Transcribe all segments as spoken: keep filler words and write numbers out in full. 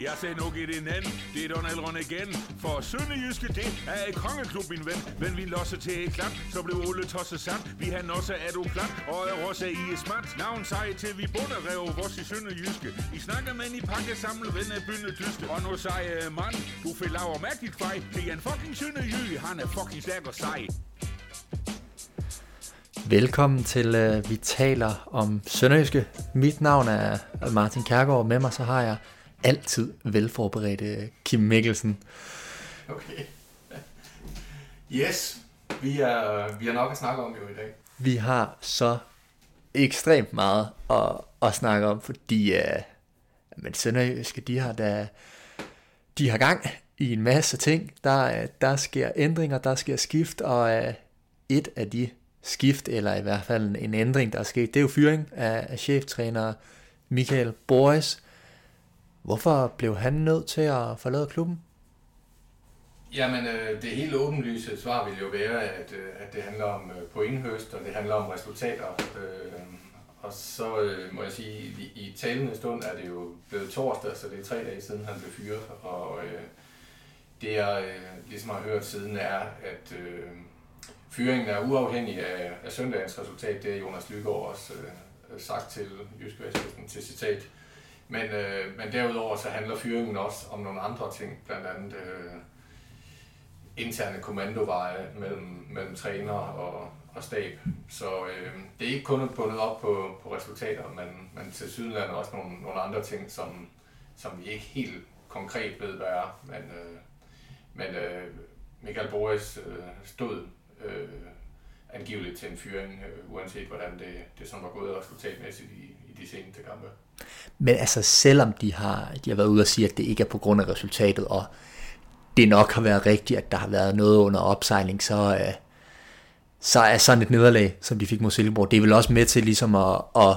Jeg sagde nok i din anden, det er Donald igen. For Sønderjyske, det er et kongeklub, min ven. Men vi losser til et klap, så blev Ole tosset sand. Vi har også er du klap, og er også i et smart. Navn sej til vi bunderrev vores i Sønderjyske. I snakker man i pakke samlet, ven af bynde dyste. Og nu sej uh, mand, du fik laver mærkeligt vej. Det er en fucking Sønderjyge, han er fucking stærk og sej. Velkommen til uh, Vi taler om Sønderjyske. Mit navn er Martin Kærgaard, og med mig så har jeg altid velforberedte Kim Mikkelsen. Okay. Yes, vi er, vi er nok at snakke om jo i dag. Vi har så ekstremt meget at, at snakke om, fordi uh, men Sønderjyske, de har da, de har gang i en masse ting. Der, uh, der sker ændringer, der sker skift, og uh, et af de skift, eller i hvert fald en, en ændring, der er sket, det er jo fyring af, af cheftræner Michael Boris. Hvorfor blev han nødt til at forlade klubben? Jamen, øh, det helt åbenlyse svar vil jo være, at, øh, at det handler om øh, pointhøst, og det handler om resultater. Øh, og så øh, må jeg sige, i, i talende stund er det jo blevet torsdag, så det er tre dage siden, han blev fyret. Og øh, det, jeg øh, ligesom har hørt siden, er, at øh, fyringen er uafhængig af, af søndagens resultat. Det er Jonas Lygaard også øh, sagt til Jysk Vestkysten til citat. Men, øh, men derudover så handler fyringen også om nogle andre ting, blandt andet øh, interne kommandoveje mellem, mellem træner og, og stab. Så øh, det er ikke kun bundet op på, på resultater, men, men til Sydlandet også nogle, nogle andre ting, som, som vi ikke helt konkret ved, hvad er. Men, øh, men øh, Michael Boris øh, stod øh, angiveligt til en fyring, øh, uanset hvordan det, det som var gået resultatmæssigt i, i de seneste kampe. Men altså, selvom de har, de har været ude og sige, at det ikke er på grund af resultatet, og det nok har været rigtigt, at der har været noget under opsejling, så, øh, så er sådan et nederlag, som de fik mod Silkeborg, det er vel også med til ligesom at, at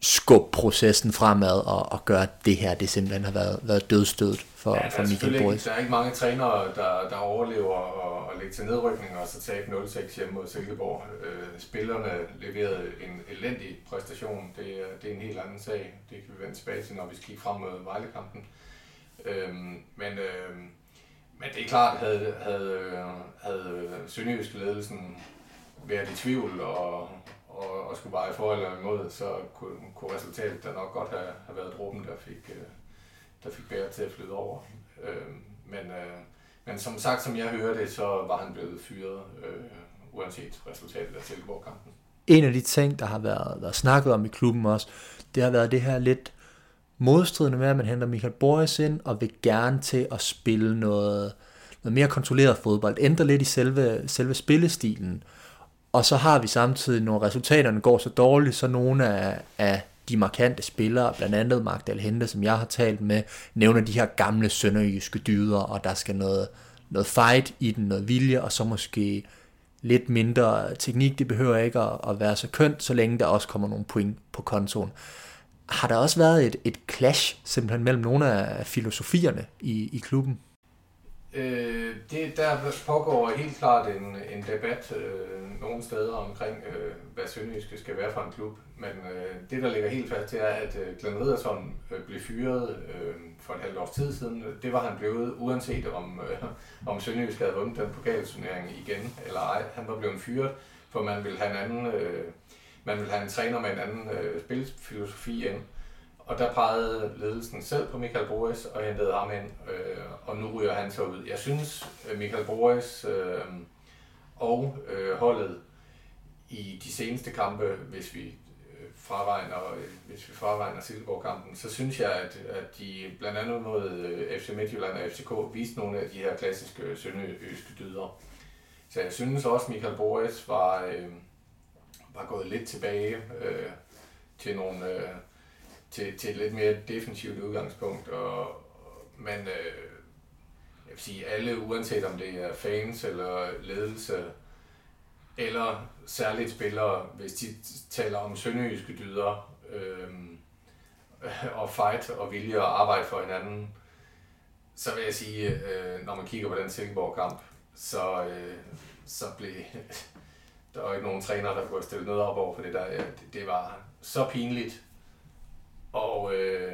skubbe processen fremad og, og gøre det her, det simpelthen har været, været dødstødet for, ja, for Michael Boris. Der er ikke mange trænere, der, der overlever og, og lægger til nedrykning og så tabe nul seks hjemme mod Silkeborg. Øh, spillerne leverede en elendig præstation. Det, det er en helt anden sag. Det kan vi vende tilbage til, når vi skal kigge frem mod Vejle-kampen. Øh, men, øh, men det er klart, havde, havde, havde Sønderjyske ledelsen været i tvivl og og skulle veje for eller imod, så kunne, kunne resultatet da nok godt have, have været dråben, der fik, der fik bæret til at flyde over. Øh, men, øh, men som sagt, som jeg hører det, så var han blevet fyret, øh, uanset resultatet af Silkeborg-kampen. En af de ting, der har været, været snakket om i klubben også, det har været det her lidt modstridende med, at man henter Michael Boris ind og vil gerne til at spille noget, noget mere kontrolleret fodbold, ændre lidt i selve, selve spillestilen. Og så har vi samtidig, når resultaterne går så dårligt, så nogle af, af de markante spillere, blandt andet Mark Dahl-Hente, som jeg har talt med, nævner de her gamle sønderjyske dyder, og der skal noget, noget fight i den, noget vilje, og så måske lidt mindre teknik. Det behøver ikke at, at være så kønt, så længe der også kommer nogle point på kontoen. Har der også været et, et clash simpelthen mellem nogle af filosofierne i, i klubben? Øh, det, der pågår helt klart en, en debat øh, nogle steder omkring, øh, hvad Sønderjyske skal være for en klub. Men øh, det, der ligger helt fast, det er, at øh, Glenn Hedersson øh, blev fyret øh, for et halvt års tid siden. Det var han blevet, uanset om, øh, om Sønderjyske havde vundet den pokalturnering igen eller ej. Han var blevet fyret, for man ville have en, anden, øh, man ville have en træner med en anden øh, spilfilosofi ind. Og der pegede ledelsen selv på Michael Boris og hentede ham ind, øh, og nu ryger han så ud. Jeg synes, Michael Boris øh, og øh, holdet i de seneste kampe, hvis vi øh, fravejner, hvis vi fravejner Silkeborg-kampen, så synes jeg, at, at de blandt andet mod øh, F C Midtjylland og F C K viste nogle af de her klassiske sønderjyske dyder. Så jeg synes også, at Michael Boris var, øh, var gået lidt tilbage øh, til nogle... Øh, Til, til et lidt mere defensivt udgangspunkt, og, og man, øh, jeg vil sige, alle, uanset om det er fans eller ledelse, eller særligt spillere, hvis de taler om sønderjyske dyder, øh, og fight og vilje og arbejde for hinanden, så vil jeg sige, øh, når man kigger på den Silkeborg-kamp, så, øh, så blev der jo ikke nogen træner, der kunne stille noget op over for det der. Ja, det, det var så pinligt. Og, øh,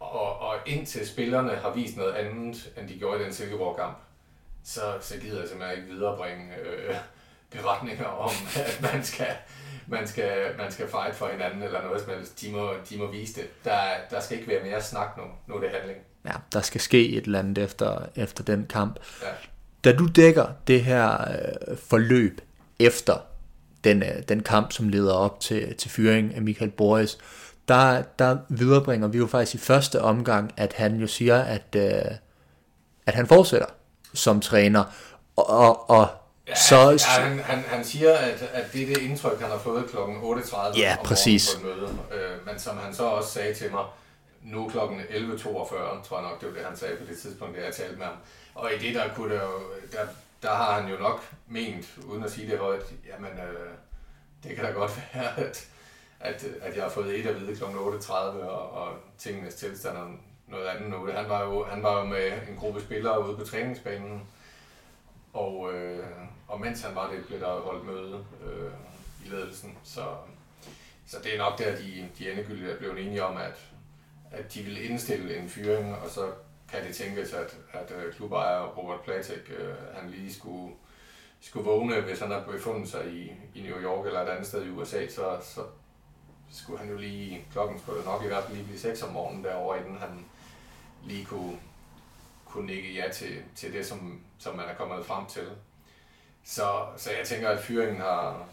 og, og indtil spillerne har vist noget andet, end de gjorde i den Silkeborg-kamp, så, så gider jeg simpelthen ikke viderebringe øh, beretninger om, at man skal, man, skal, man skal fight for hinanden eller noget som helst. De må, de må vise det. Der, der skal ikke være mere snak nu. Nu er det handling. Ja, der skal ske et eller andet efter, efter den kamp. Ja. Da du dækker det her øh, forløb efter den, øh, den kamp, som leder op til, til fyringen af Michael Boris, der, der viderebringer vi jo faktisk i første omgang, at han jo siger, at, øh, at han fortsætter som træner. Og, og, og ja, så, ja, han, han, han siger, at, at det er det indtryk, han har fået kl. otte tredive ja, om præcis. Morgenen på et møde. Øh, men som han så også sagde til mig, nu kl. elleve toogfyrre, tror jeg nok, det var det, han sagde på det tidspunkt, da jeg talte med ham. Og i det, der, kunne der, der, der har han jo nok ment, uden at sige det højt, jamen, øh, det kan da godt være, at, at, at jeg har fået et at vide kl. otte tredive, og, og tingenes tilstand er noget andet nu. Han var, jo, han var jo med en gruppe spillere ude på træningsbanen, og, øh, og mens han var det, blev der holdt møde øh, i ledelsen. Så, så det er nok der, de, de endegyldigt er blevet enige om, at, at de ville indstille en fyring, og så kan det tænkes, at, at klubejer Robert Platic, øh, han lige skulle, skulle vågne, hvis han har befundet sig i, i New York eller et andet sted i U S A, så, så skulle han jo lige, klokken skulle nok i hvert fald lige blive seks om morgenen derovre, inden han lige kunne, kunne nikke ja til, til det, som, som man er kommet frem til. Så, så jeg tænker, at fyringen har,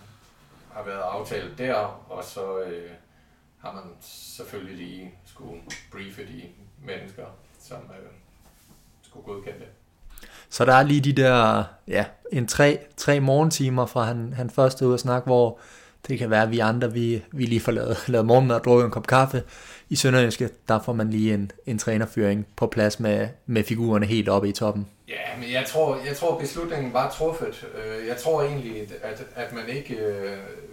har været aftalt der, og så øh, har man selvfølgelig lige skulle briefe de mennesker, som øh, skulle godkende det. Så der er lige de der, ja, en tre, tre morgentimer fra han, han først er ude at snakke, hvor det kan være, at vi andre, vi, vi lige får lavet, lavet morgenmad og drukket en kop kaffe. I Sønderjyske, der får man lige en, en trænerfyring på plads med, med figurerne helt oppe i toppen. Ja, men jeg tror, jeg tror beslutningen var truffet. Jeg tror egentlig, at, at man ikke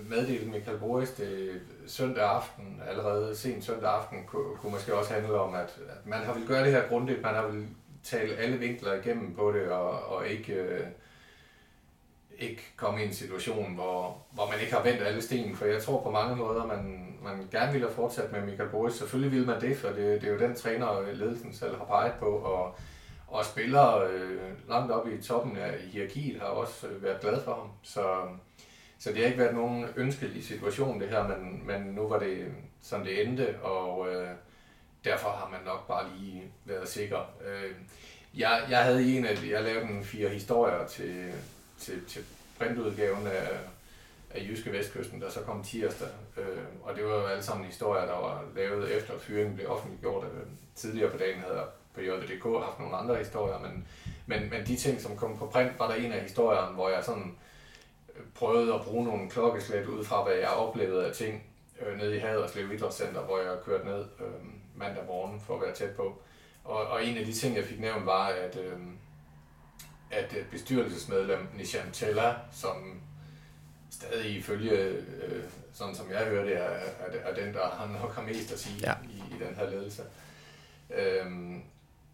meddelte Michael Boris det søndag aften, allerede sent søndag aften, kunne måske også handle om, at, at man har ville gøre det her grundigt, man har ville tale alle vinkler igennem på det, og, og ikke, ikke komme i en situation, hvor, hvor man ikke har vendt alle sten. For jeg tror på mange måder, man, man gerne ville have fortsat med Michael Boris. Selvfølgelig ville man det, for det, det er jo den træner, ledelsen selv har peget på, og Og spillere øh, langt oppe i toppen af hierarkiet har også øh, været glad for ham. Så, så det har ikke været nogen ønskelig situation det her, men, men nu var det som det endte, og øh, derfor har man nok bare lige været sikker. Øh, jeg, jeg havde en af, jeg lavede en fire historier til, til, til printudgaven af, af Jysk Vestkysten, der så kom tirsdag. Øh, og det var jo alle sammen historier, der var lavet efter fyringen blev offentliggjort. Tidligere på dagen havde på J D K har haft nogle andre historier, men, men, men de ting, som kom på print, var der en af historierne, hvor jeg sådan prøvede at bruge nogle klokkeslæt ud fra, hvad jeg oplevede af ting øh, nede i Haderslev-idrætscenter, hvor jeg kørte ned øh, mandag morgen for at være tæt på. Og, og en af de ting, jeg fik nævnt, var, at, øh, at bestyrelsesmedlem Nishantela, som stadig ifølge, øh, sådan som jeg hørte, er, er, er den, der har nok har mest at sige ja. i, i den her ledelse, øh,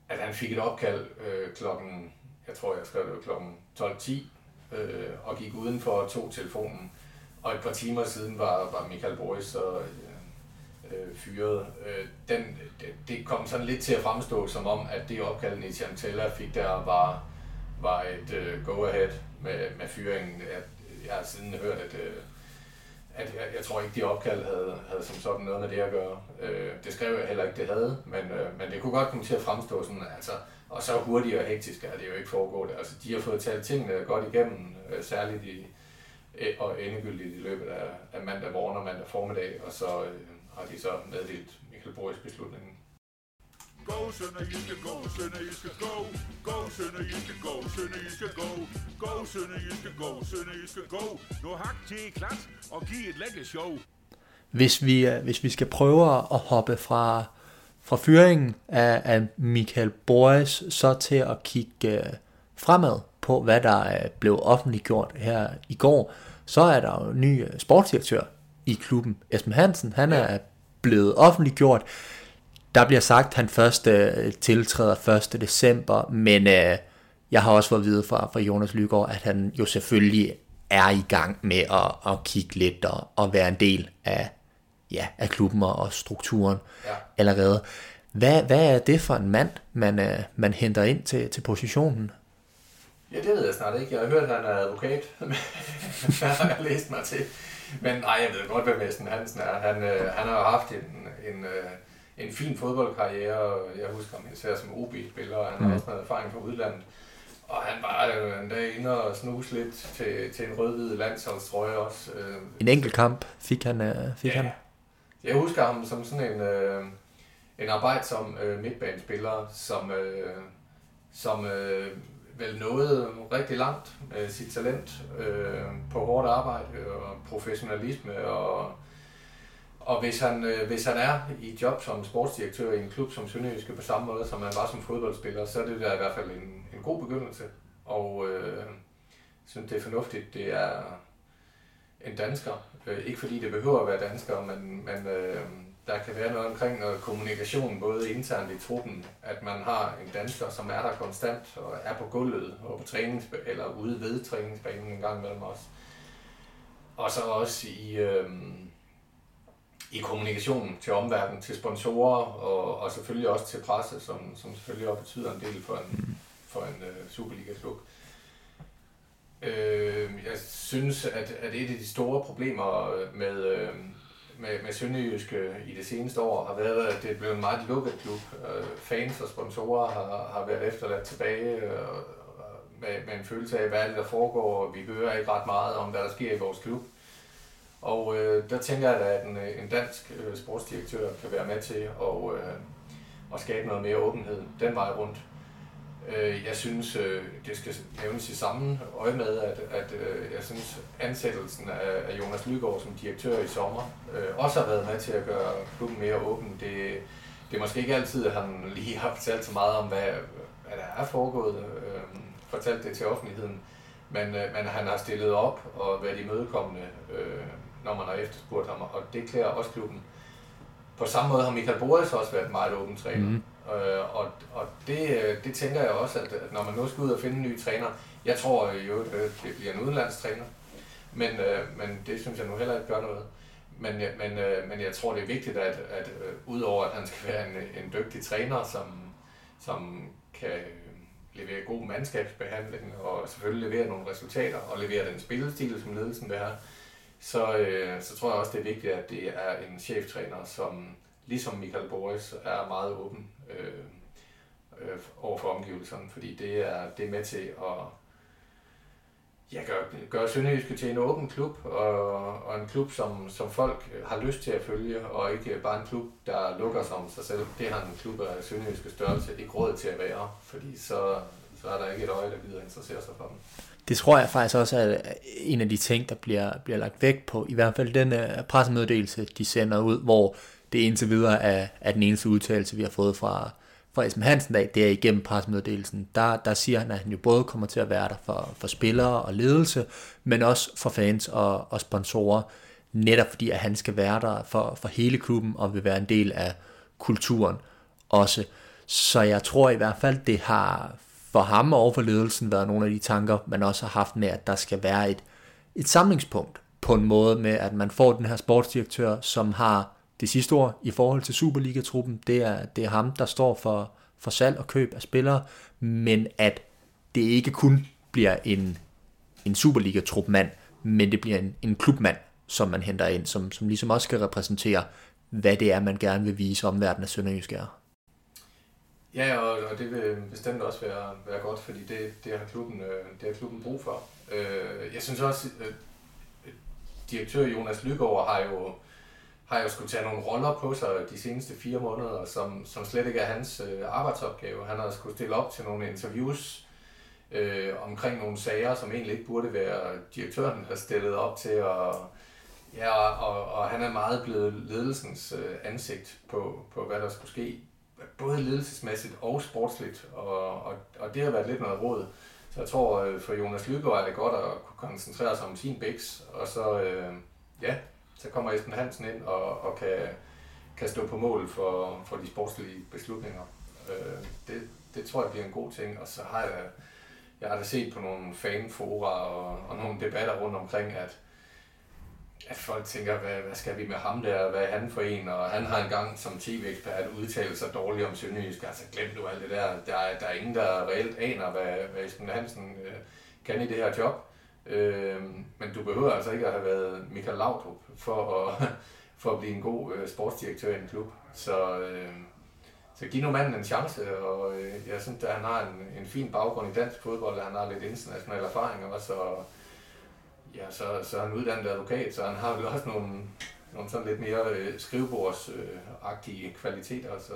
at han fik et opkald øh, klokken, jeg tror jeg skrev det var klokken tolv ti, øh, og gik udenfor og tog telefonen. Og et par timer siden var, var Michael Boris så øh, øh, fyret. Øh, den, det, det kom sådan lidt til at fremstå som om, at det opkald, Nishantela fik der, var, var et øh, go-ahead med, med fyringen. Jeg, jeg har siden hørt, at, øh, at jeg, jeg tror ikke, de opkald havde, havde som sådan noget med det at gøre. Øh, det skrev jeg heller ikke, det havde, men, øh, men det kunne godt komme til at fremstå sådan, altså, og så hurtigt og hektisk er det jo ikke foregået. Altså, de har fået talt tingene godt igennem, øh, særligt i, øh, og endegyldigt i løbet af, af mandag morgen og mandag formiddag, og så øh, har de så meddelt Michael Boris beslutningen. Go Sønderjyske, go Sønderjyske, go. Go Sønderjyske, go Sønderjyske, go. Go Sønderjyske, go Sønderjyske, go. Nu hak til klat og giv et lækkert show. Hvis vi hvis vi skal prøve at hoppe fra fra fyringen af, af Michael Boris så til at kigge fremad på hvad der blev offentliggjort her i går, så er der jo en ny sportsdirektør i klubben, Esben Hansen. Han er blevet offentliggjort. Der bliver sagt, at han først øh, tiltræder første december, men øh, jeg har også fået at vide fra, fra Jonas Lygaard, at han jo selvfølgelig er i gang med at, at kigge lidt og at være en del af, ja, af klubben og strukturen ja. allerede. Hvad, hvad er det for en mand, man, man henter ind til, til positionen? Ja, det ved jeg snart ikke. Jeg har hørt, at han er advokat. Hvad har jeg læst mig til? Men nej, jeg ved godt, hvem Esben Hansen er. Han, øh, han har haft en, en, øh, en fin fodboldkarriere. Jeg husker ham især som O B-spiller, og han har mm. også noget erfaring fra udlandet. Og han var øh, en dag inde og snuse lidt til, til en rød-hvid landsholdstrøje også. Øh. En enkelt kamp fik han? Øh, fik ja. han. Jeg husker ham som sådan en, øh, en arbejdsom øh, midtbanespiller, som, øh, som øh, vel nåede rigtig langt med sit talent øh, på hårdt arbejde og professionalisme. Og, og hvis, han, øh, hvis han er i job som sportsdirektør i en klub som Sønderjyske på samme måde, som han var som fodboldspiller, så er det der i hvert fald en, en god begyndelse. Og øh, jeg synes, det er fornuftigt. Det er en dansker. Øh, ikke fordi det behøver at være dansker, men, men øh, der kan være noget omkring noget kommunikation, både internt i truppen, at man har en dansker, som er der konstant og er på gulvet og på træningsbanen, eller ude ved træningsbanen en gang mellem os. Og så også i, øh, i kommunikationen til omverdenen, til sponsorer og, og selvfølgelig også til presse, som, som selvfølgelig også betyder en del for en, for en øh, Superliga-klub. Øh, jeg synes, at, at et af de store problemer med... Øh, med, med Sønderjyske i det seneste år har været, at det er blevet en meget lukket klub. Fans og sponsorer har, har været efterladt tilbage med, med en følelse af, hvad er det, der foregår, og vi hører ikke ret meget om, hvad der sker i vores klub. Og øh, der tænker jeg, at en, en dansk øh, sportsdirektør kan være med til at, øh, at skabe noget mere åbenhed den vej rundt. Øh, jeg synes, øh, det skal nævnes i samme øje med, at, at øh, jeg synes, ansættelsen af, af Jonas Lygaard som direktør i sommer øh, også har været med til at gøre klubben mere åben. Det, det er måske ikke altid, at han lige har fortalt så meget om, hvad, hvad der er foregået, øh, fortalt det til offentligheden, men, øh, men han har stillet op og været imødekommende, øh, når man har efterspurgt ham, og det klæder også klubben. På samme måde har Michael Boris også været meget åben træner. Mm. Øh, og og det, det tænker jeg også, at, at når man nu skal ud og finde en ny træner, jeg tror jo, det bliver en udenlandstræner, men, øh, men det synes jeg nu heller ikke gør noget. Men, men, øh, men jeg tror, det er vigtigt, at, at øh, udover at han skal være en, en dygtig træner, som, som kan levere god mandskabsbehandling og selvfølgelig levere nogle resultater og levere den spillestil, som ledelsen vil have, så, øh, så tror jeg også, det er vigtigt, at det er en cheftræner, som ligesom Michael Boris er meget åben øh, øh, over for omgivelserne, fordi det er, det er med til at ja, gøre, gøre Sønderjyske til en åben klub, og, og en klub, som, som folk har lyst til at følge, og ikke bare en klub, der lukker sig om sig selv. Det har en klub af Sønderjyske størrelse ikke råd til at være, fordi så, så er der ikke et øje, der videre interesserer sig for dem. Det tror jeg faktisk også er en af de ting, der bliver, bliver lagt vægt på, i hvert fald den uh, pressemeddelelse, de sender ud, hvor det indtil videre er, er den eneste udtalelse, vi har fået fra, fra Esben Hansen dag, det er igennem pressemeddelelsen. Der, der siger han, at han jo både kommer til at være der for, for spillere og ledelse, men også for fans og, og sponsorer, netop fordi at han skal være der for, for hele klubben og vil være en del af kulturen også. Så jeg tror i hvert fald, det har for ham og for ledelsen været nogle af de tanker, man også har haft med, at der skal være et, et samlingspunkt på en måde med, at man får den her sportsdirektør, som har det sidste ord i forhold til Superliga-truppen, det er, det er ham, der står for, for salg og køb af spillere, men at det ikke kun bliver en, en Superliga-trupmand, men det bliver en, en klubmand, som man henter ind, som, som ligesom også skal repræsentere, hvad det er, man gerne vil vise omverdenen af Sønderjysk er. Ja, og, og det vil bestemt også være, være godt, fordi det, det, har klubben, det har klubben brug for. Jeg synes også, direktør Jonas Lygaard har jo har jo skulle tage nogle roller på sig de seneste fire måneder, som, som slet ikke er hans øh, arbejdsopgave. Han har skulle stille op til nogle interviews øh, omkring nogle sager, som egentlig ikke burde være direktøren, der stillet op til. Og, ja, og, og han er meget blevet ledelsens øh, ansigt på, på, hvad der skulle ske, både ledelsesmæssigt og sportsligt, og, og, og det har været lidt noget rod. Så jeg tror, øh, for Jonas Lygaard er det godt at kunne koncentrere sig om sin bæks, og så, øh, ja... Så kommer Esben Hansen ind og, og kan, kan stå på mål for, for de sportslige beslutninger. Øh, det, det tror jeg bliver en god ting. Og så har jeg, jeg har da set på nogle fanfora og, og nogle debatter rundt omkring, at at folk tænker, hvad, hvad skal vi med ham der, hvad er han for en, og han har engang som T V-ekspert udtalt sig dårligt om Sønderjyske, altså glem du alt det der, der er, der er ingen, der reelt aner, hvad, hvad Esben Hansen øh, kan i det her job, øh, men du behøver altså ikke at have været Michael Laudrup for at, for at blive en god øh, sportsdirektør i en klub, så, øh, så giv nu manden en chance, og øh, jeg synes, at han har en, en fin baggrund i dansk fodbold, og han har lidt international erfaring også, og ja, så, så er han uddannet advokat, så han har vel også nogle, nogle sådan lidt mere øh, skrivebordsagtige øh, kvaliteter, så,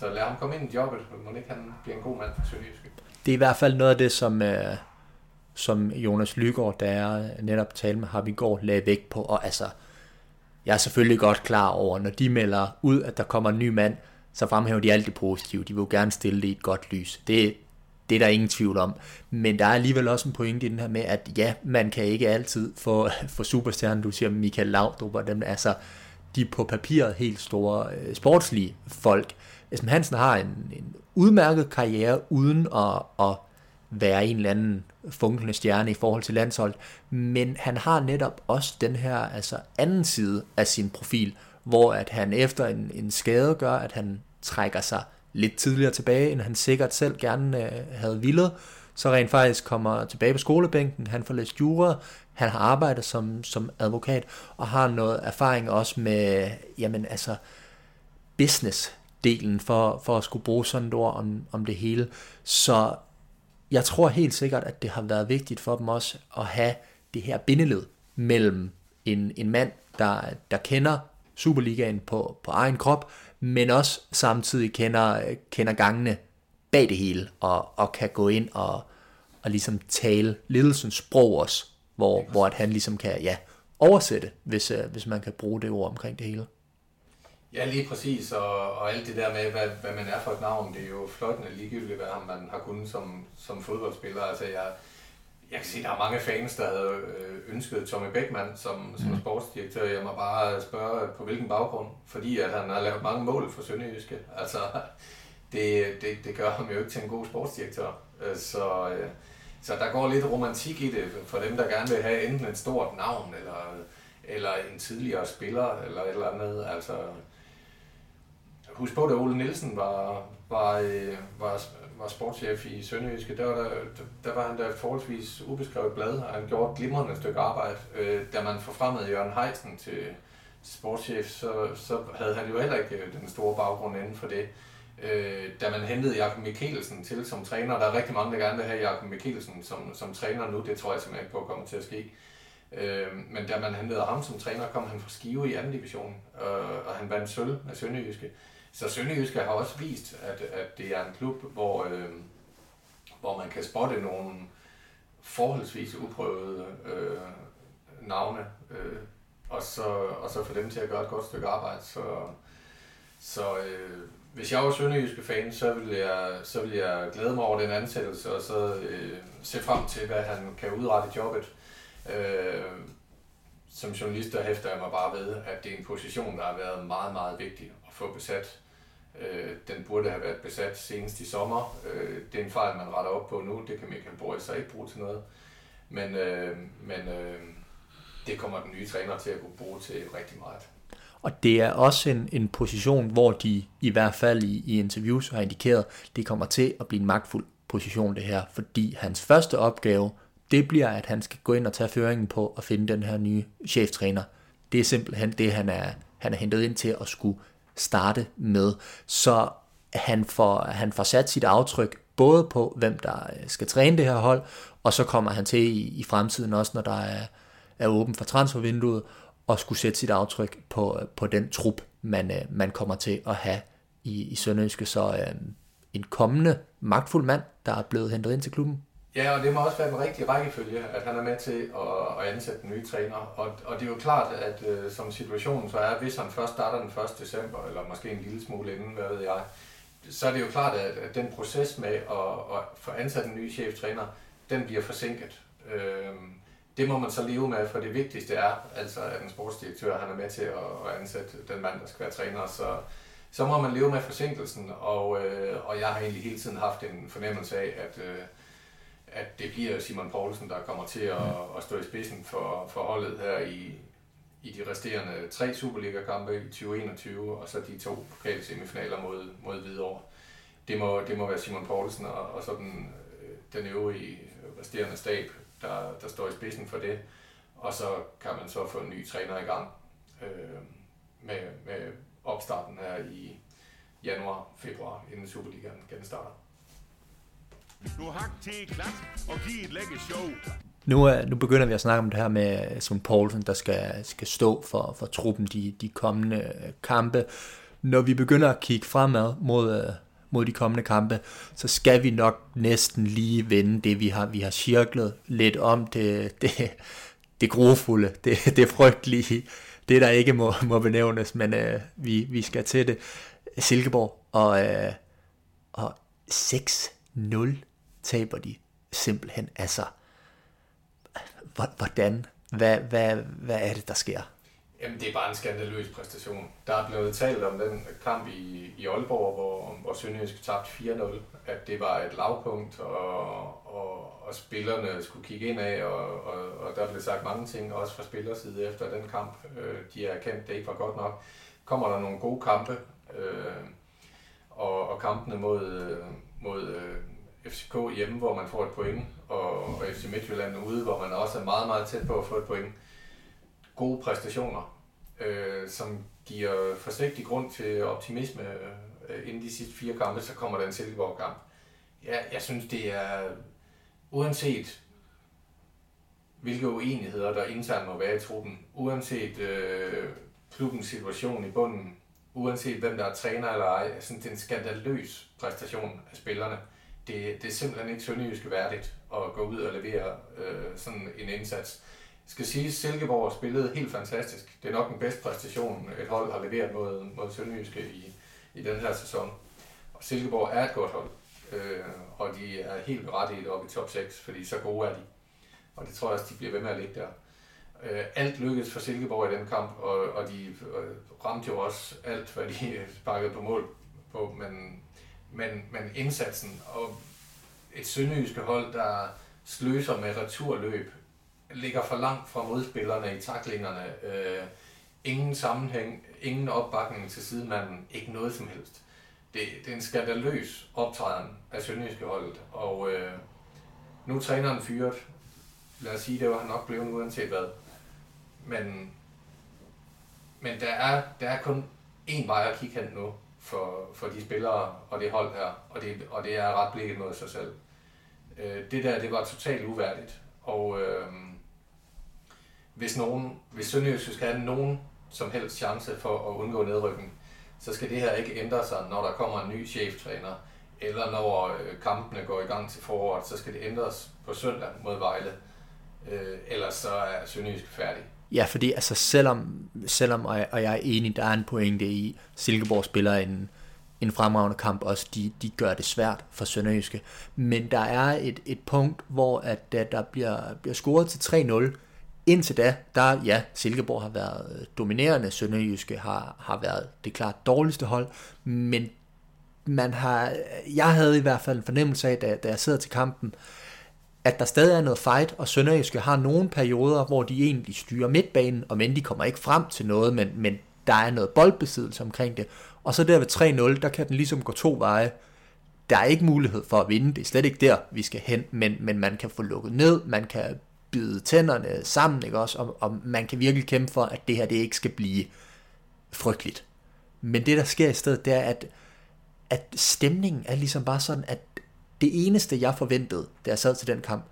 så lad ham komme ind i jobbet, må ikke han bliver en god mand for Sønderjyske. Det er i hvert fald noget af det, som, øh, som Jonas Lygaard, der er netop talt med Harpigård, lagde vægt på, og altså, jeg er selvfølgelig godt klar over, når de melder ud, at der kommer en ny mand, så fremhæver de alt det positive, de vil jo gerne stille det i et godt lys, det er Det er der ingen tvivl om. Men der er alligevel også en pointe i den her med, at ja, man kan ikke altid få, få superstjernen, du siger Michael Laudrup og dem, altså de på papiret helt store øh, sportslige folk. Esben Hansen har en, en udmærket karriere uden at, at være en eller anden funklende stjerne i forhold til landsholdet, men han har netop også den her altså anden side af sin profil, hvor at han efter en, en skade gør, at han trækker sig lidt tidligere tilbage, end han sikkert selv gerne øh, havde villet, så rent faktisk kommer tilbage på skolebænken, han får læst jura, han har arbejdet som, som advokat, og har noget erfaring også med, jamen altså, business-delen, for, for at skulle bruge sådan et ord om, om det hele. Så jeg tror helt sikkert, at det har været vigtigt for dem også, at have det her bindeled mellem en, en mand, der, der kender Superligaen på, på egen krop, men også samtidig kender, kender gangene bag det hele, og, og kan gå ind og, og ligesom tale ledelsens sprog også, hvor, hvor at han ligesom kan ja, oversætte, hvis, hvis man kan bruge det ord omkring det hele. Ja, lige præcis, og, og alt det der med, hvad, hvad man er for et navn, det er jo fløjtende ligegyldigt, hvad man har kunnet som, som fodboldspiller. Altså, jeg, jeg kan sige, der er mange fans, der havde ønsket Tommy Beckmann som, som sportsdirektør. Jeg må bare spørge, på hvilken baggrund, fordi at han har lavet mange mål for Sønderjyske. Altså, det, det, det gør ham jo ikke til en god sportsdirektør. Så, så der går lidt romantik i det for dem, der gerne vil have enten et stort navn, eller, eller en tidligere spiller, eller et eller andet. Altså, husk på, da Ole Nielsen var, var, var var sportschef i Sønderjyske, der var, der, der var han der forholdsvis ubeskrevet blad, og han gjorde et glimrende stykke arbejde. Øh, da man forfremmede Jørgen Heisen til sportschef, så, så havde han jo heller ikke den store baggrund inden for det. Øh, da man hentede Jakob Mikkelsen til som træner, der er rigtig mange, der gerne vil have Jakob Mikkelsen som, som træner nu, det tror jeg simpelthen ikke på at komme til at ske. Øh, men da man hentede ham som træner, kom han fra Skive i anden division, øh, og han vandt sølv af Sønderjyske. Så Sønderjyske har også vist, at, at det er en klub, hvor, øh, hvor man kan spotte nogle forholdsvis uprøvede øh, navne, øh, og, så, og så få dem til at gøre et godt stykke arbejde. Så, så øh, hvis jeg var Sønderjyske-fan, så ville jeg, så ville jeg glæde mig over den ansættelse, og så øh, se frem til, hvad han kan udrette jobbet. Øh, Som journalist hæfter jeg mig bare ved, at det er en position, der har været meget, meget vigtig at få besat. Øh, den burde have været besat senest i sommer. Øh, det er en fejl, man retter op på nu. Det kan Michael Boris så ikke bruge til noget. Men, øh, men øh, det kommer den nye træner til at kunne bruge til rigtig meget. Og det er også en, en position, hvor de i hvert fald i, i interviews har indikeret, at det kommer til at blive en magtfuld position det her, fordi hans første opgave det bliver, at han skal gå ind og tage føringen på at finde den her nye cheftræner. Det er simpelthen det, han er, han er hentet ind til at skulle starte med. Så han får, han får sat sit aftryk både på, hvem der skal træne det her hold, og så kommer han til i, i fremtiden også, når der er, er åben for transfervinduet, og skulle sætte sit aftryk på, på den trup, man, man kommer til at have i, i Sønderjyske. Så øh, en kommende magtfuld mand, der er blevet hentet ind til klubben. Ja, og det må også være en rigtig rækkefølge, at han er med til at, at ansætte den nye træner. Og, og det er jo klart, at øh, som situationen så er, hvis han først starter den første december, eller måske en lille smule inden, hvad ved jeg, så er det jo klart, at, at den proces med at, at få ansat den nye cheftræner, den bliver forsinket. Øh, det må man så leve med, for det vigtigste er, altså, at en sportsdirektør han er med til at, at ansætte den mand, der skal være træner. Så, så må man leve med forsinkelsen, og, øh, og jeg har egentlig hele tiden haft en fornemmelse af, at øh, at det bliver Simon Poulsen, der kommer til at, at stå i spidsen for, for holdet her i, i de resterende tre Superliga-kampe i tyve enogtyve, og så de to pokalsemifinaler mod, mod Hvidovre. Det må, det må være Simon Poulsen og, og så den, den øvrige resterende stab, der, der står i spidsen for det. Og så kan man så få en ny træner i gang øh, med, med opstarten her i januar, februar, inden Superligaen genstarter. Nu, er, nu begynder vi at snakke om det her med Simon Poulsen, der skal, skal stå for, for truppen de, de kommende kampe. Når vi begynder at kigge fremad mod, mod de kommende kampe, så skal vi nok næsten lige vende det, vi har, vi har cirklet lidt om. Det, det, det grufulde, det, det frygtelige, det der ikke må, må benævnes, men øh, vi, vi skal til det. Silkeborg og, øh, og seks nul taber de simpelthen. Altså, hvordan? Hvad, hvad, hvad er det, der sker? Jamen, det er bare en skandaløs præstation. Der er blevet talt om den kamp i, i Aalborg, hvor, hvor Sønderjyske tabte fire nul, at det var et lavpunkt, og, og, og spillerne skulle kigge ind af, og, og, og der blev sagt mange ting, også fra spillerside efter den kamp. De har erkendt, det ikke var godt nok. Kommer der nogle gode kampe, øh, og, og kampene mod, mod F C K hjemme, hvor man får et point, og, og F C Midtjylland ude, hvor man også er meget, meget tæt på at få et point. Gode præstationer, øh, som giver forsigtig grund til optimisme øh, inden de sidste fire kampe, så kommer der en Silkeborg-kamp. Ja, jeg synes, det er, uanset hvilke uenigheder der internt må være i truppen, uanset øh, klubbens situation i bunden, uanset hvem der er træner eller ej, jeg synes, det er en skandaløs præstation af spillerne. Det, det er simpelthen ikke sønderjyske værdigt at gå ud og levere øh, sådan en indsats. Jeg skal sige, at Silkeborg spillede helt fantastisk. Det er nok den bedste præstation, et hold har leveret mod, mod Sønderjyske i, i den her sæson. Og Silkeborg er et godt hold, øh, og de er helt berettiget oppe i top seks, fordi så gode er de. Og det tror jeg også, de bliver ved med at ligge der. Øh, alt lykkedes for Silkeborg i den kamp, og, og de øh, ramte jo også alt, hvad de sparkede på mål på. Men, men, men indsatsen og et sønderjyske hold, der sløser med returløb, ligger for langt fra modspillerne i taklingerne. Øh, ingen sammenhæng, ingen opbakning til sidemanden, ikke noget som helst. Det, det er en skandaløs optræden af sønderjyske holdet, og øh, nu er træneren fyret. Lad os sige, det var han nok blevet uanset hvad. Men, men der, er, der er kun én vej at kigge hen nu for, for de spillere og det hold her, og det, og det er ret blikket mod sig selv. Øh, det der, det var totalt uværdigt. Og øh, hvis, nogen, hvis Sønderjyske skal have nogen som helst chance for at undgå nedrykning, så skal det her ikke ændre sig, når der kommer en ny cheftræner, eller når øh, kampene går i gang til foråret, så skal det ændres på søndag mod Vejle, øh, ellers så er Sønderjyske færdig. Ja, fordi altså selvom, selvom og jeg, og jeg er enig, der er en pointe i, Silkeborg spiller en, en fremragende kamp også, de, de gør det svært for Sønderjyske. Men der er et, et punkt, hvor at, der bliver, bliver scoret til tre nul. Indtil da, der, ja, Silkeborg har været dominerende, Sønderjyske har, har været det klart dårligste hold, men man har, jeg havde i hvert fald en fornemmelse af, da, da jeg sidder til kampen, at der stadig er noget fight, og Sønderjyske har nogle perioder, hvor de egentlig styrer midtbanen, og men de kommer ikke frem til noget, men, men der er noget boldbesiddelse omkring det. Og så der ved tre nul, der kan den ligesom gå to veje. Der er ikke mulighed for at vinde, det er slet ikke der, vi skal hen, men, men man kan få lukket ned, man kan bide tænderne sammen, ikke også? Og, og man kan virkelig kæmpe for, at det her det ikke skal blive frygteligt. Men det, der sker i stedet, det er, at, at stemningen er ligesom bare sådan, at det eneste, jeg forventede, da jeg sad til den kamp,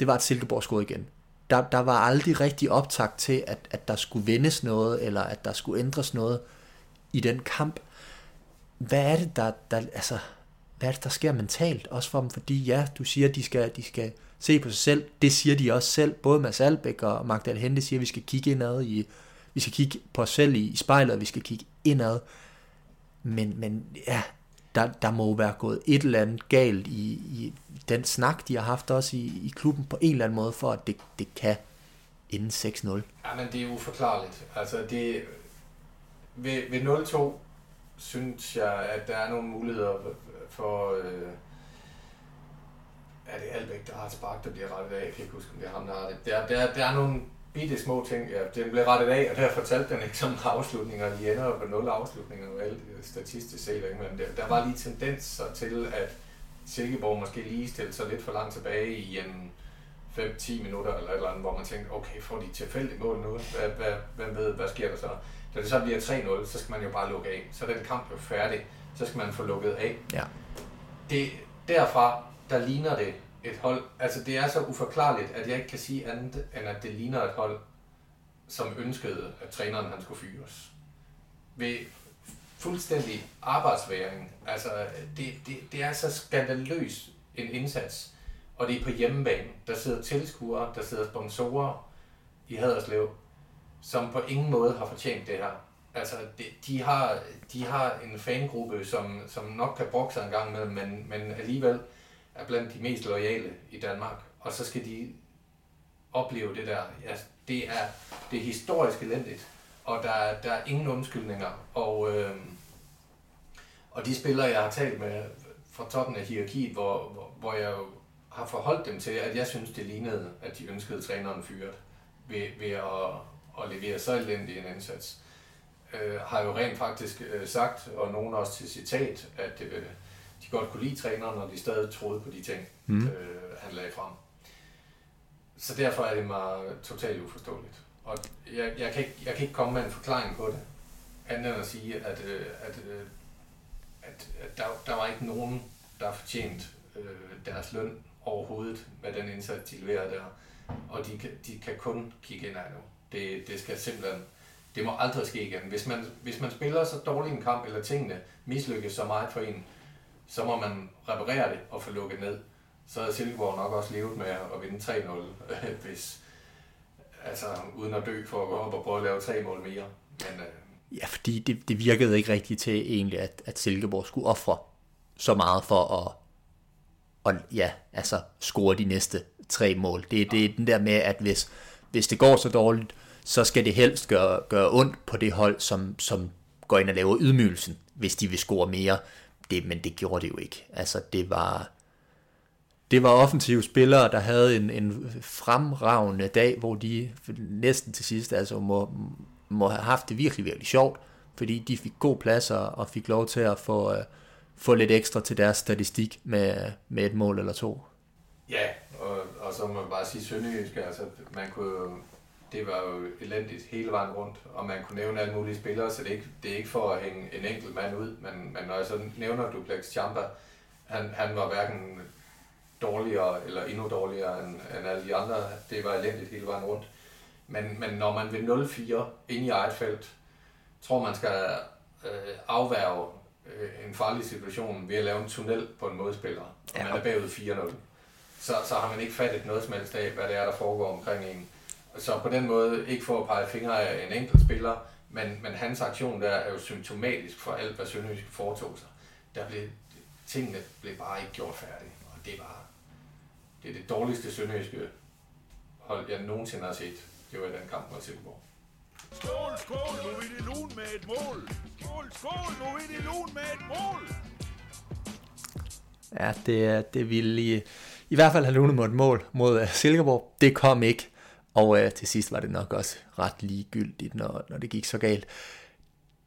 det var, at Silkeborg scorede igen. Der, der var aldrig rigtig optakt til, at, at der skulle vendes noget, eller at der skulle ændres noget i den kamp. Hvad er det, der, der, altså, hvad er det, der sker mentalt også for dem? Fordi ja, du siger, at de skal, de skal se på sig selv. Det siger de også selv. Både Mads Alberg og Mark Dahl-Hente siger, at vi skal kigge indad i, vi skal kigge på os selv i, i spejlet, og vi skal kigge indad. Men, men ja, der, der må jo være gået et eller andet galt i, i den snak, de har haft også i, i klubben på en eller anden måde, for at det, det kan inden seks nul. Ja, men det er uforklarligt. Altså det, ved, ved nul to synes jeg, at der er nogle muligheder for, øh, er det Albeck, der har et spark, der bliver rettet af. Jeg kan ikke huske, om det er ham, der har det. Der, der, der er nogle bitte små ting. Ja, den blev rettet af, og der fortalte den ikke sådan afslutninger. De ender på nul afslutninger, og alt statistisk set. Der, der var lige tendenser til, at Silkeborg måske lige stillede sig lidt for langt tilbage i en fem til ti minutter eller et eller andet, hvor man tænkte, okay, får de tilfældigt mål nu? Hvad, hvad, hvem ved, hvad sker der så? Da det så bliver tre nul, så skal man jo bare lukke af. Så den kamp er færdig, så skal man få lukket af. Ja. Det, derfra, der ligner det et hold. Altså, det er så uforklarligt, at jeg ikke kan sige andet, end at det ligner et hold, som ønskede, at træneren han skulle fyres. Ved fuldstændig arbejdsværing. Altså, det, det, det er så skandaløs en indsats. Og det er på hjemmebane. Der sidder tilskuere, der sidder sponsorer i Haderslev, som på ingen måde har fortjent det her. Altså, de, de, har, de har en fangruppe, som, som nok kan brokke sig en gang med, men, men alligevel er blandt de mest loyale i Danmark. Og så skal de opleve det der. Altså, det, er, det er historisk elendigt, og der, der er ingen undskyldninger. Og, øh, og de spillere, jeg har talt med fra toppen af hierarkiet, hvor, hvor, hvor jeg jo har forholdt dem til, at jeg synes, det lignede, at de ønskede træneren fyret ved, ved at, at levere så elendig en indsats. Øh, har jo rent faktisk øh, sagt, og nogen også til citat, at øh, de godt kunne lide træneren, og de stadig troede på de ting, mm. øh, han lagde frem. Så derfor er det mig totalt uforståeligt. Og jeg, jeg, kan ikke, jeg kan ikke komme med en forklaring på det, andet end at sige, at, øh, at, øh, at, at der, der var ikke nogen, der har fortjent øh, deres løn overhovedet med den indsats, de leverer der. Og de, de kan kun kigge ind af nu. Det, det skal simpelthen... Det må aldrig ske igen. Hvis man, hvis man spiller så dårlig en kamp, eller tingene mislykkes så meget for en, så må man reparere det og få lukket ned. Så havde Silkeborg nok også levet med at vinde tre nul, hvis, altså, uden at dø for at gå op og prøve at lave tre mål mere. Men, øh... Ja, fordi det, det virkede ikke rigtigt til egentlig, at, at Silkeborg skulle ofre så meget for at og ja, altså score de næste tre mål. Det, det er den der med, at hvis, hvis det går så dårligt, så skal det helst gøre, gøre ondt på det hold, som, som går ind og laver ydmygelsen, hvis de vil score mere. Det, men det gjorde det jo ikke. Altså, det var, det var offensive spillere, der havde en, en fremragende dag, hvor de næsten til sidst altså, må, må have haft det virkelig, virkelig sjovt, fordi de fik gode pladser og fik lov til at få... få lidt ekstra til deres statistik med, med et mål eller to. Ja, og, og så må man bare sige Sønderjyske, altså man kunne, det var jo elendigt hele vejen rundt, og man kunne nævne alle mulige spillere, så det er ikke, det er ikke for at hænge en enkelt mand ud, men, men når jeg så nævner Duplex Ciampa, han, han var hverken dårligere eller endnu dårligere end, end alle de andre, det var elendigt hele vejen rundt. Men, men når man ved nul fire inde i eget felt, tror man skal øh, afværge en farlig situation ved at lave en tunnel på en modspiller, og man er bagud fire nul. Så, så har man ikke fattet noget som helst af, hvad det er, der foregår omkring en. Så på den måde, ikke for at pege fingre af en enkelt spiller, men, men hans aktion der er jo symptomatisk for alt, hvad Sønderjyske foretog sig. Der blev, tingene blev bare ikke gjort færdige, og det var det, er det dårligste Sønderjyske hold, jeg nogensinde har set. Det var i den kamp mod Silkeborg. Skål, skål, nu er det lun med et mål. Skål, skål, nu er det lun med et mål. Ja, det, det ville i, i hvert fald have lunet mod et mål mod Silkeborg. Det kom ikke, og øh, til sidst var det nok også ret ligegyldigt, når, når det gik så galt.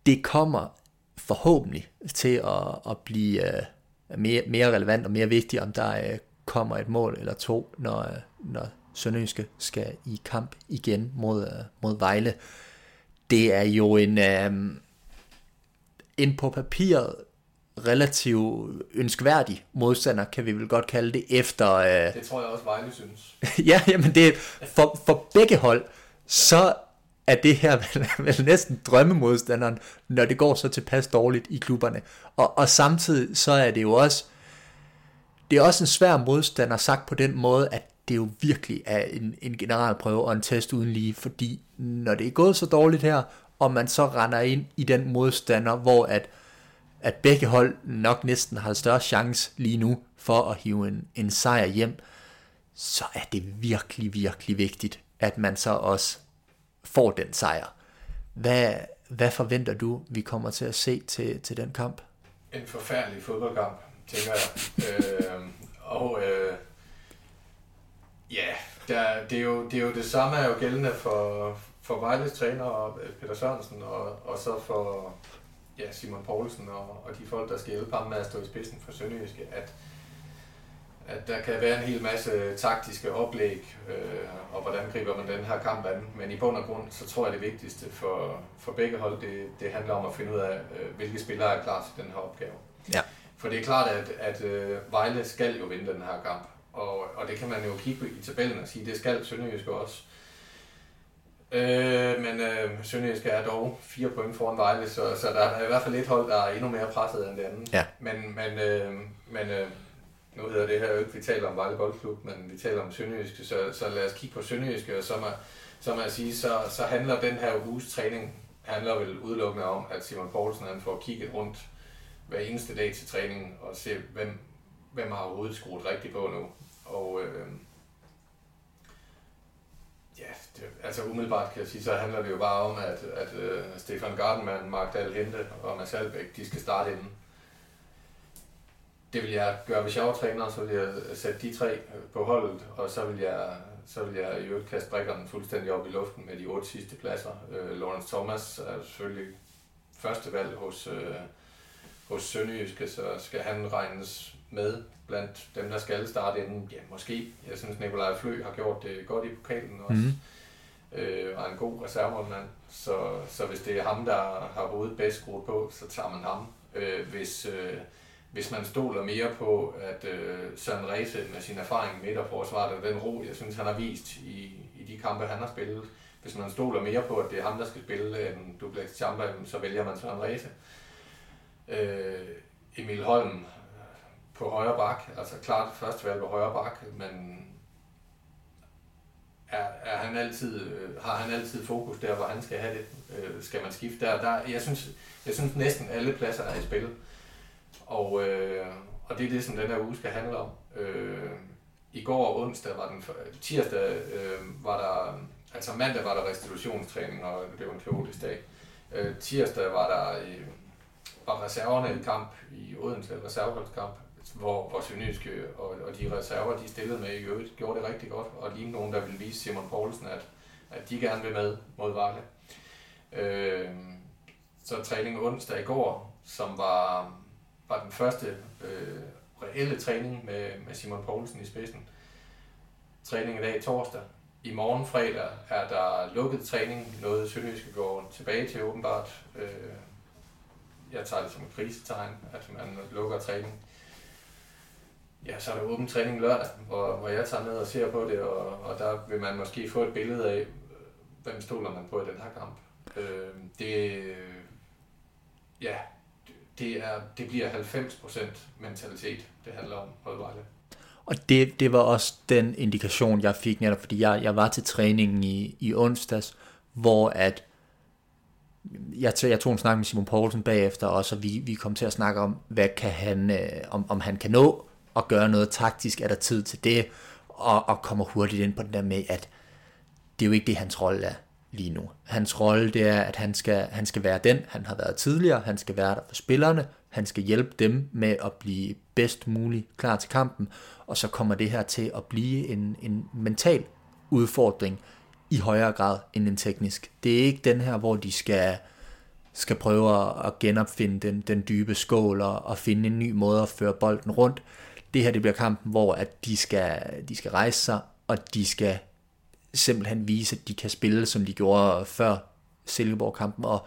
Det kommer forhåbentlig til at, at blive øh, mere, mere relevant og mere vigtigt, om der øh, kommer et mål eller to, når... Øh, når Sønderjyske skal i kamp igen mod, mod Vejle. Det er jo en, øh, en på papiret relativt ønskværdig modstander, kan vi vel godt kalde det, efter... Øh... Det tror jeg også Vejle synes. Ja, jamen det, for, for begge hold, så er det her vel næsten drømmemodstanderen, når det går så tilpas dårligt i klubberne. Og, og samtidig så er det jo også, det er også en svær modstander sagt på den måde, at det er jo virkelig en, en generalprøve og en test uden lige, fordi når det er gået så dårligt her, og man så render ind i den modstander, hvor at, at begge hold nok næsten har større chance lige nu for at hive en, en sejr hjem, så er det virkelig, virkelig vigtigt, at man så også får den sejr. Hvad, hvad forventer du, vi kommer til at se til, til den kamp? En forfærdelig fodboldkamp, tænker jeg. Øh, og... Øh Ja, der, det, er jo, det er jo det samme er jo gældende for, for Vejles træner Peter Sørensen og, og så for ja, Simon Poulsen og, og de folk, der skal hjælpe ham med at stå i spidsen for Sønderjyske, at, at der kan være en hel masse taktiske oplæg, øh, og hvordan griber man den her kamp an. Men i bund og grund, så tror jeg det vigtigste for, for begge hold, det, det handler om at finde ud af, øh, hvilke spillere er klar til den her opgave. Ja. For det er klart, at, at øh, Vejle skal jo vinde den her kamp. Og, og det kan man jo kigge i tabellen og sige, det skal Sønderjyske også. Øh, men øh, Sønderjyske er dog fire point foran Vejle, så, så der er i hvert fald et hold, der er endnu mere presset end det andet. Ja. Men, men, øh, men øh, nu hedder det her jo ikke, vi taler om Vejle Boldklub, men vi taler om Sønderjyske, så, så lad os kigge på Sønderjyske. Og så må, så må jeg sige, så, så handler den her uges træning handler vel udelukkende om, at Simon Poulsen han får kigget rundt hver eneste dag til træningen og se, hvem, hvem har overhovedet skruet rigtigt på nu. Og øh, ja, det, altså umiddelbart kan jeg sige, så handler det jo bare om, at, at øh, Stefan Gartenmann, Mark Dahl-Hente og Mads Alberg, de skal starte inden. Det vil jeg gøre, hvis jeg var træner, så vil jeg sætte de tre på holdet, og så vil jeg, så vil jeg i øvrigt kaste brikkerne fuldstændig op i luften med de otte sidste pladser. Øh, Lawrence Thomas er selvfølgelig første valg hos, øh, hos Sønderjyske, så skal han regnes med blandt dem, der skal starte inden. Ja, måske. Jeg synes, Nicolaj Flø har gjort det godt i pokalen også. Mm-hmm. Øh, og er en god reservemålmand. Så, så hvis det er ham, der har hovedet bedst skruet på, så tager man ham. Øh, hvis, øh, hvis man stoler mere på, at øh, Søren Reese med sin erfaring med midterforsvaret og den ro, jeg synes, han har vist i, i de kampe, han har spillet. Hvis man stoler mere på, at det er ham, der skal spille en Duplex Ciampa, så vælger man Søren Reese. Øh, Emil Holm på højre bak, altså klart første valg på højre bak, men er, er han altid, øh, har han altid fokus der, hvor han skal have det? Øh, skal man skifte der? der jeg, synes, jeg synes næsten alle pladser er i spil, og, øh, og det er det, som den her uge skal handle om. Øh, I går og onsdag var den, tirsdag øh, var der, altså mandag var der restitutionstræning, og det var en kaotisk dag. Øh, tirsdag var der øh, var reserverne i kamp i Odense, reserveholdskamp, hvor, hvor Sønderjyske og, og de reserver, de stillede med i øvrigt, gjorde det rigtig godt, og lige nogen, der ville vise Simon Poulsen, at, at de gerne vil med mod Vejle. Øh, så træningen onsdag i går, som var, var den første øh, reelle træning med, med Simon Poulsen i spidsen. Træning i dag torsdag. I morgen fredag er der lukket træning, noget Sønderjyske går tilbage til åbenbart. Øh, Jeg tager det som et krisetegn, at man lukker træning. Ja, så er der åben træning lørdag, hvor, hvor jeg tager ned og ser på det, og, og der vil man måske få et billede af, hvem stoler man på i den her kamp. Øh, det, ja, det, er, det bliver halvfems procent mentalitet, det handler om på Vejle. Og det, det var også den indikation, jeg fik netop, fordi jeg, jeg var til træningen i, i onsdags, hvor at Jeg tog, jeg tog en snak med Simon Poulsen bagefter også, og vi, vi kom til at snakke om, hvad kan han, øh, om, om han kan nå og gøre noget taktisk, er der tid til det, og, og kommer hurtigt ind på den der med, at det er jo ikke det, hans rolle er lige nu. Hans rolle, det er, at han skal, han skal være den, han har været tidligere, han skal være der for spillerne, han skal hjælpe dem med at blive bedst muligt klar til kampen, og så kommer det her til at blive en, en mental udfordring, i højere grad end en teknisk. Det er ikke den her, hvor de skal, skal prøve at genopfinde den, den dybe skål og, og finde en ny måde at føre bolden rundt. Det her, det bliver kampen, hvor at de, skal, de skal rejse sig, og de skal simpelthen vise, at de kan spille, som de gjorde før Silkeborg-kampen. Og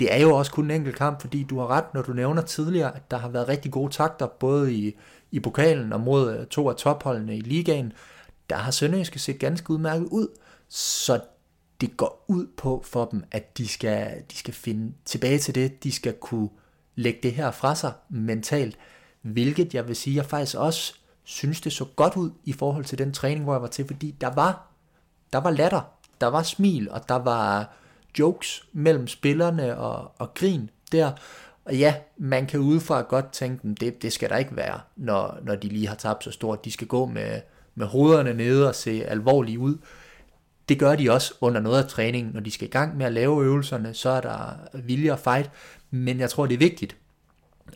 det er jo også kun en enkelt kamp, fordi du har ret, når du nævner tidligere, at der har været rigtig gode takter, både i, i pokalen og mod to af topholdene i ligaen. Der har Sønderjyske set ganske udmærket ud. Så det går ud på for dem, at de skal, de skal finde tilbage til det, de skal kunne lægge det her fra sig mentalt, hvilket jeg vil sige, jeg faktisk også synes det så godt ud i forhold til den træning, hvor jeg var til, fordi der var, der var latter, der var smil, og der var jokes mellem spillerne og, og grin der, og ja, man kan udefra godt tænke, det, det skal der ikke være, når, når de lige har tabt så stort, de skal gå med, med hovederne nede og se alvorlige ud. Det gør de også under noget af træningen, når de skal i gang med at lave øvelserne, så er der vilje og fight, men jeg tror, det er vigtigt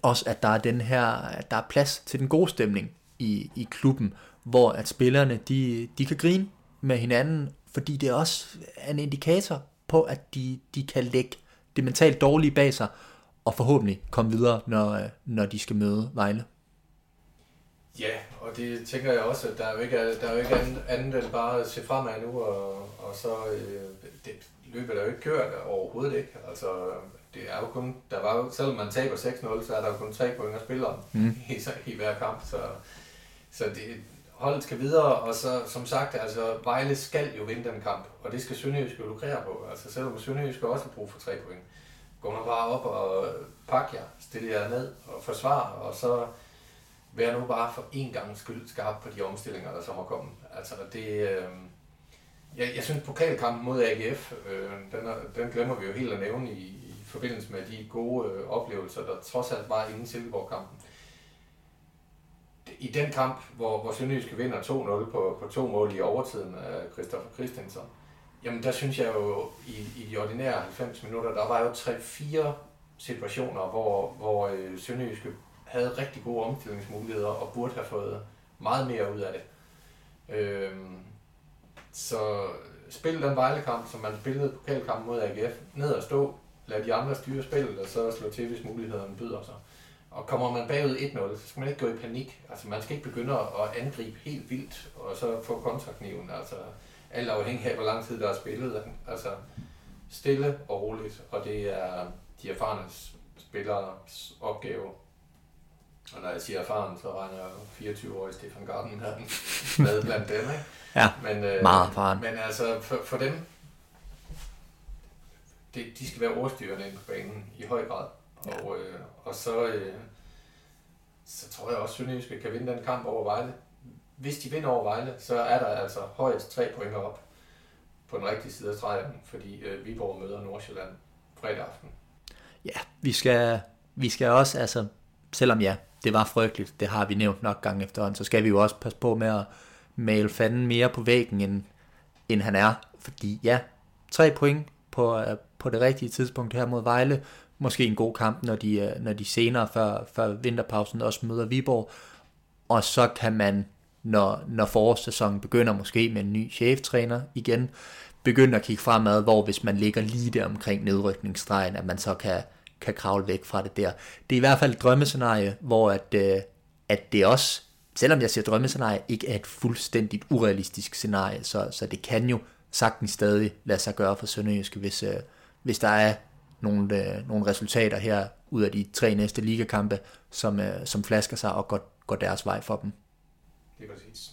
også, at der er den her, at der er plads til den gode stemning i, i klubben, hvor at spillerne de, de kan grine med hinanden, fordi det også er en indikator på, at de, de kan lægge det mentalt dårlige bag sig, og forhåbentlig komme videre, når, når de skal møde Vejle. Ja, og det tænker jeg også, at der er jo ikke, der er jo ikke andet, andet end bare at se fremad nu, og, og så øh, det løbet er jo ikke kørt overhovedet ikke. Altså, det er jo kun, der var jo, selvom man taber seks nul, så er der jo kun tre point at spille om mm. i, i hver kamp. Så, så det, holdet skal videre, og så som sagt, altså Vejle skal jo vinde den kamp, og det skal Sønderjyske lukrere på. Altså selvom Sønderjyske også har brug for tre point, gå nu bare op og pak jer, stille jer ned og forsvar, og så vær nu bare for en gang skyld skarp på de omstillinger, der så må komme. Altså det, øh, jeg, jeg synes pokalkampen mod A G F, øh, den, er, den glemmer vi jo helt at nævne i, i forbindelse med de gode øh, oplevelser, der trods alt var inden Silkeborg-kampen. I den kamp, hvor, hvor Sønderjyske vinder to nul på, på to mål i overtiden af Christoffer Christensen, jamen der synes jeg jo, i, i de ordinære halvfems minutter, der var jo tre fire situationer, hvor, hvor øh, Sønderjyske havde rigtig gode omstillingsmuligheder og burde have fået meget mere ud af det. Øhm, så spil den Vejle-kamp, som man spillede pokalkampen mod A G F, ned og stå, lad de andre styre spillet, og så slå til, hvis mulighederne byder sig. Og kommer man bagud et nul, så skal man ikke gå i panik. Altså man skal ikke begynde at angribe helt vildt, og så få kontrakniven, altså alt afhængig af, hvor lang tid der er spillet. Altså stille og roligt, og det er de erfarne spilleres opgave. Og når jeg siger erfaren, så regner jeg fireogtyve-årig Stefan Gartenmann med blandt dem, ikke? Ja, men, øh, meget erfaren. Men altså, for, for dem, det, de skal være ordstyrende inde på banen i høj grad. Ja. Og, øh, og så, øh, så tror jeg også, at Sønderjyske kan vinde den kamp over Vejle. Hvis de vinder over Vejle, så er der altså højst tre point op på den rigtige side af stregen, fordi øh, Viborg møder Nordsjælland fredag aften. Ja, vi skal, vi skal også, altså, selvom ja, det var frygteligt, det har vi nævnt nok gange efterhånden, så skal vi jo også passe på med at male fanden mere på væggen, end, end han er. Fordi ja, tre point på, på det rigtige tidspunkt her mod Vejle. Måske en god kamp, når de, når de senere før, før vinterpausen også møder Viborg. Og så kan man, når, når forårssæsonen begynder, måske med en ny cheftræner igen, begynde at kigge fremad, hvor hvis man ligger lige der omkring nedrykningsstregen, at man så kan... kan kravle væk fra det der. Det er i hvert fald et drømmescenarie, hvor at, øh, at det også, selvom jeg siger drømmescenarie, ikke er et fuldstændigt urealistisk scenarie, så, så det kan jo sagtens stadig lade sig gøre for Sønderjyske, hvis, øh, hvis der er nogle, øh, nogle resultater her ud af de tre næste ligakampe, som, øh, som flasker sig og går, går deres vej for dem. Det er præcis.